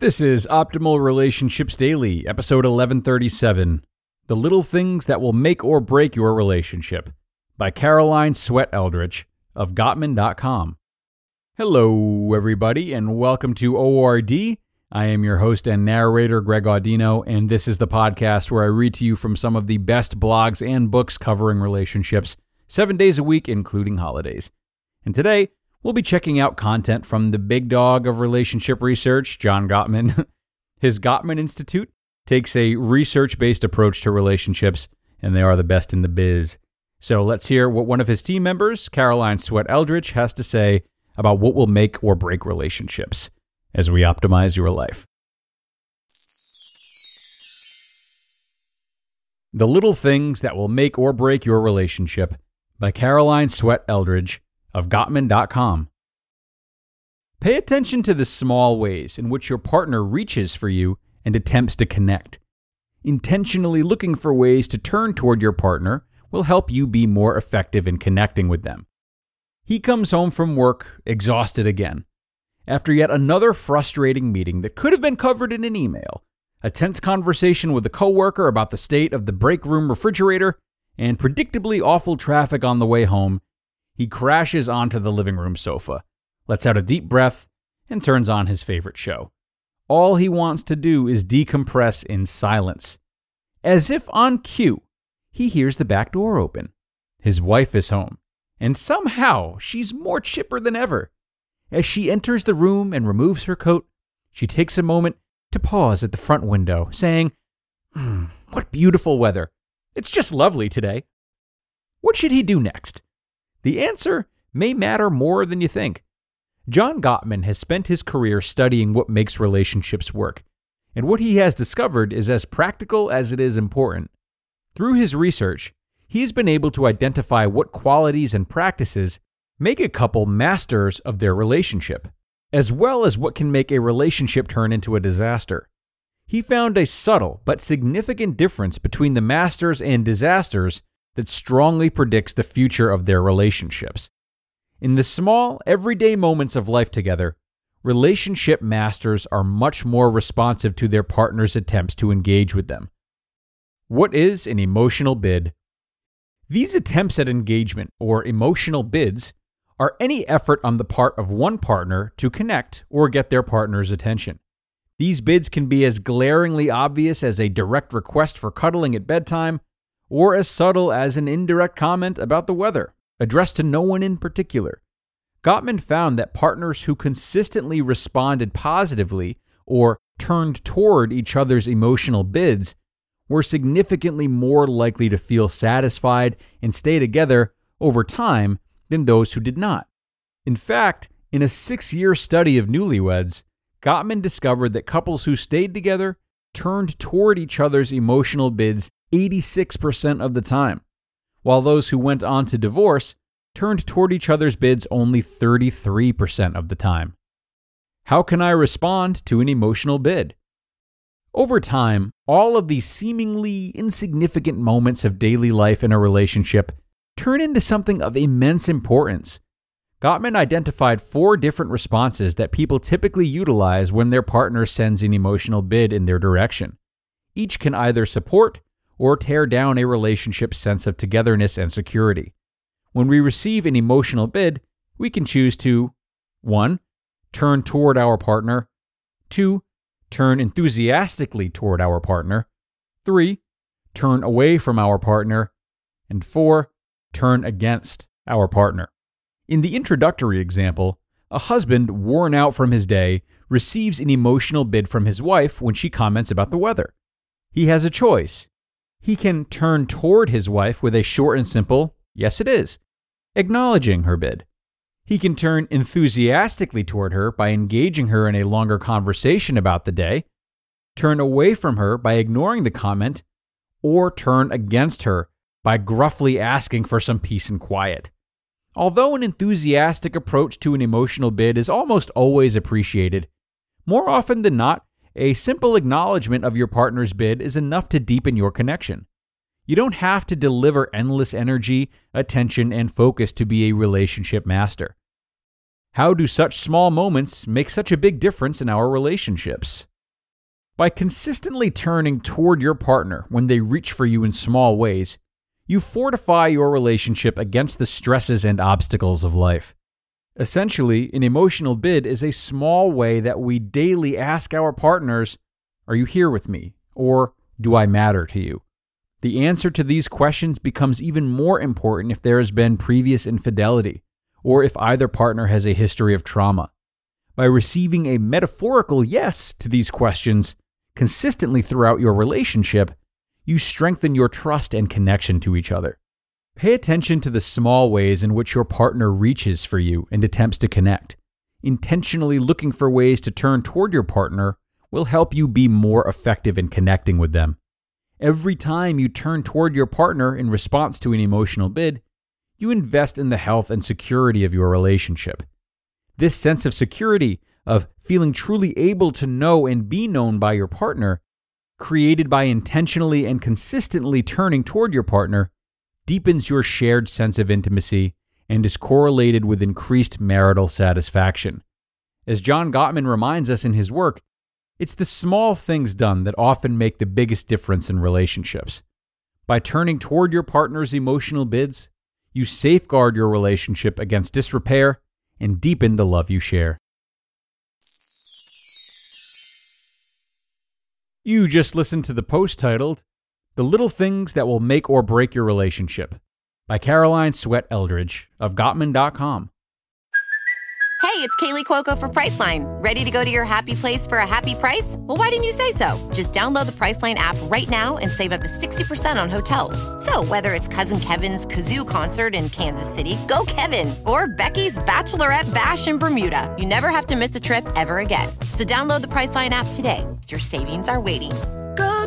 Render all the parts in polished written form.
This is Optimal Relationships Daily, episode 1137, The Little Things That Will Make or Break Your Relationship, by Caroline Sweatt-Eldredge of Gottman.com. Hello, everybody, and welcome to ORD. I am your host and narrator, Greg Audino, and this is the podcast where I read to you from some of the best blogs and books covering relationships, 7 days a week, including holidays. And today, we'll be checking out content from the big dog of relationship research, John Gottman. His Gottman Institute takes a research-based approach to relationships, and they are the best in the biz. So let's hear what one of his team members, Caroline Sweatt-Eldredge, has to say about what will make or break relationships as we optimize your life. The Little Things That Will Make or Break Your Relationship, by Caroline Sweatt-Eldredge of Gottman.com. Pay attention to the small ways in which your partner reaches for you and attempts to connect. Intentionally looking for ways to turn toward your partner will help you be more effective in connecting with them. He comes home from work exhausted again, after yet another frustrating meeting that could have been covered in an email, a tense conversation with a coworker about the state of the break room refrigerator, and predictably awful traffic on the way home. He crashes onto the living room sofa, lets out a deep breath, and turns on his favorite show. All he wants to do is decompress in silence. As if on cue, he hears the back door open. His wife is home, and somehow she's more chipper than ever. As she enters the room and removes her coat, she takes a moment to pause at the front window, saying, "What beautiful weather. It's just lovely today." What should he do next? The answer may matter more than you think. John Gottman has spent his career studying what makes relationships work, and what he has discovered is as practical as it is important. Through his research, he has been able to identify what qualities and practices make a couple masters of their relationship, as well as what can make a relationship turn into a disaster. He found a subtle but significant difference between the masters and disasters that strongly predicts the future of their relationships. In the small, everyday moments of life together, relationship masters are much more responsive to their partner's attempts to engage with them. What is an emotional bid? These attempts at engagement, or emotional bids, are any effort on the part of one partner to connect or get their partner's attention. These bids can be as glaringly obvious as a direct request for cuddling at bedtime, or as subtle as an indirect comment about the weather, addressed to no one in particular. Gottman found that partners who consistently responded positively or turned toward each other's emotional bids were significantly more likely to feel satisfied and stay together over time than those who did not. In fact, in a 6-year study of newlyweds, Gottman discovered that couples who stayed together turned toward each other's emotional bids 86% of the time, while those who went on to divorce turned toward each other's bids only 33% of the time. How can I respond to an emotional bid? Over time, all of these seemingly insignificant moments of daily life in a relationship turn into something of immense importance. Gottman identified 4 different responses that people typically utilize when their partner sends an emotional bid in their direction. Each can either support or tear down a relationship's sense of togetherness and security. When we receive an emotional bid, we can choose to 1. Turn toward our partner, 2. Turn enthusiastically toward our partner, 3. Turn away from our partner. And 4. Turn against our partner. In the introductory example, a husband worn out from his day receives an emotional bid from his wife when she comments about the weather. He has a choice. He can turn toward his wife with a short and simple, yes it is, acknowledging her bid. He can turn enthusiastically toward her by engaging her in a longer conversation about the day, turn away from her by ignoring the comment, or turn against her by gruffly asking for some peace and quiet. Although an enthusiastic approach to an emotional bid is almost always appreciated, more often than not, a simple acknowledgement of your partner's bid is enough to deepen your connection. You don't have to deliver endless energy, attention, and focus to be a relationship master. How do such small moments make such a big difference in our relationships? By consistently turning toward your partner when they reach for you in small ways, you fortify your relationship against the stresses and obstacles of life. Essentially, an emotional bid is a small way that we daily ask our partners, "Are you here with me?" or "Do I matter to you?" The answer to these questions becomes even more important if there has been previous infidelity, or if either partner has a history of trauma. By receiving a metaphorical yes to these questions consistently throughout your relationship, you strengthen your trust and connection to each other. Pay attention to the small ways in which your partner reaches for you and attempts to connect. Intentionally looking for ways to turn toward your partner will help you be more effective in connecting with them. Every time you turn toward your partner in response to an emotional bid, you invest in the health and security of your relationship. This sense of security, of feeling truly able to know and be known by your partner, created by intentionally and consistently turning toward your partner, deepens your shared sense of intimacy and is correlated with increased marital satisfaction. As John Gottman reminds us in his work, it's the small things done that often make the biggest difference in relationships. By turning toward your partner's emotional bids, you safeguard your relationship against disrepair and deepen the love you share. You just listened to the post titled, "The Little Things That Will Make or Break Your Relationship" by Caroline Sweatt-Eldredge of Gottman.com. Hey, it's Kaylee Cuoco for Priceline. Ready to go to your happy place for a happy price? Well, why didn't you say so? Just download the Priceline app right now and save up to 60% on hotels. So whether it's Cousin Kevin's Kazoo Concert in Kansas City, go Kevin, or Becky's Bachelorette Bash in Bermuda, you never have to miss a trip ever again. So download the Priceline app today. Your savings are waiting. Go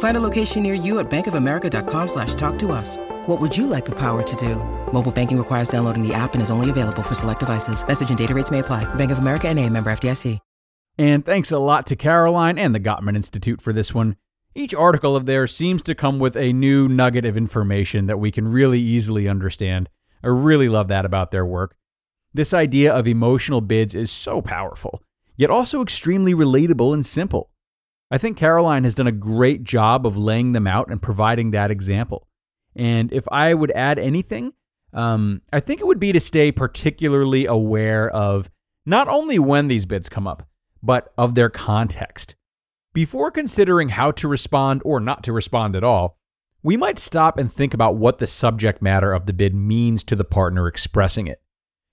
Find a location near you at bankofamerica.com/talktous. What would you like the power to do? Mobile banking requires downloading the app and is only available for select devices. Message and data rates may apply. Bank of America N.A., member FDIC. And thanks a lot to Caroline and the Gottman Institute for this one. Each article of theirs seems to come with a new nugget of information that we can really easily understand. I really love that about their work. This idea of emotional bids is so powerful, yet also extremely relatable and simple. I think Caroline has done a great job of laying them out and providing that example. And if I would add anything, I think it would be to stay particularly aware of not only when these bids come up, but of their context. Before considering how to respond or not to respond at all, we might stop and think about what the subject matter of the bid means to the partner expressing it.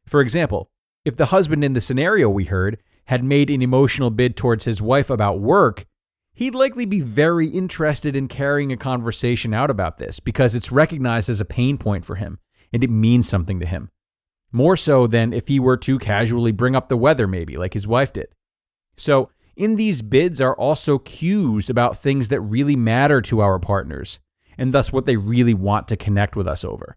For example, if the husband in the scenario we heard had made an emotional bid towards his wife about work, he'd likely be very interested in carrying a conversation out about this because it's recognized as a pain point for him and it means something to him, more so than if he were to casually bring up the weather maybe, like his wife did. So in these bids are also cues about things that really matter to our partners, and thus what they really want to connect with us over.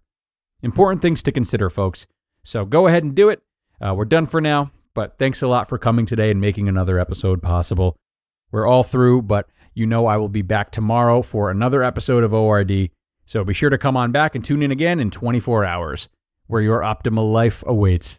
Important things to consider, folks. So go ahead and do it. We're done for now, but thanks a lot for coming today and making another episode possible. We're all through, but I will be back tomorrow for another episode of ORD. So be sure to come on back and tune in again in 24 hours, where your optimal life awaits.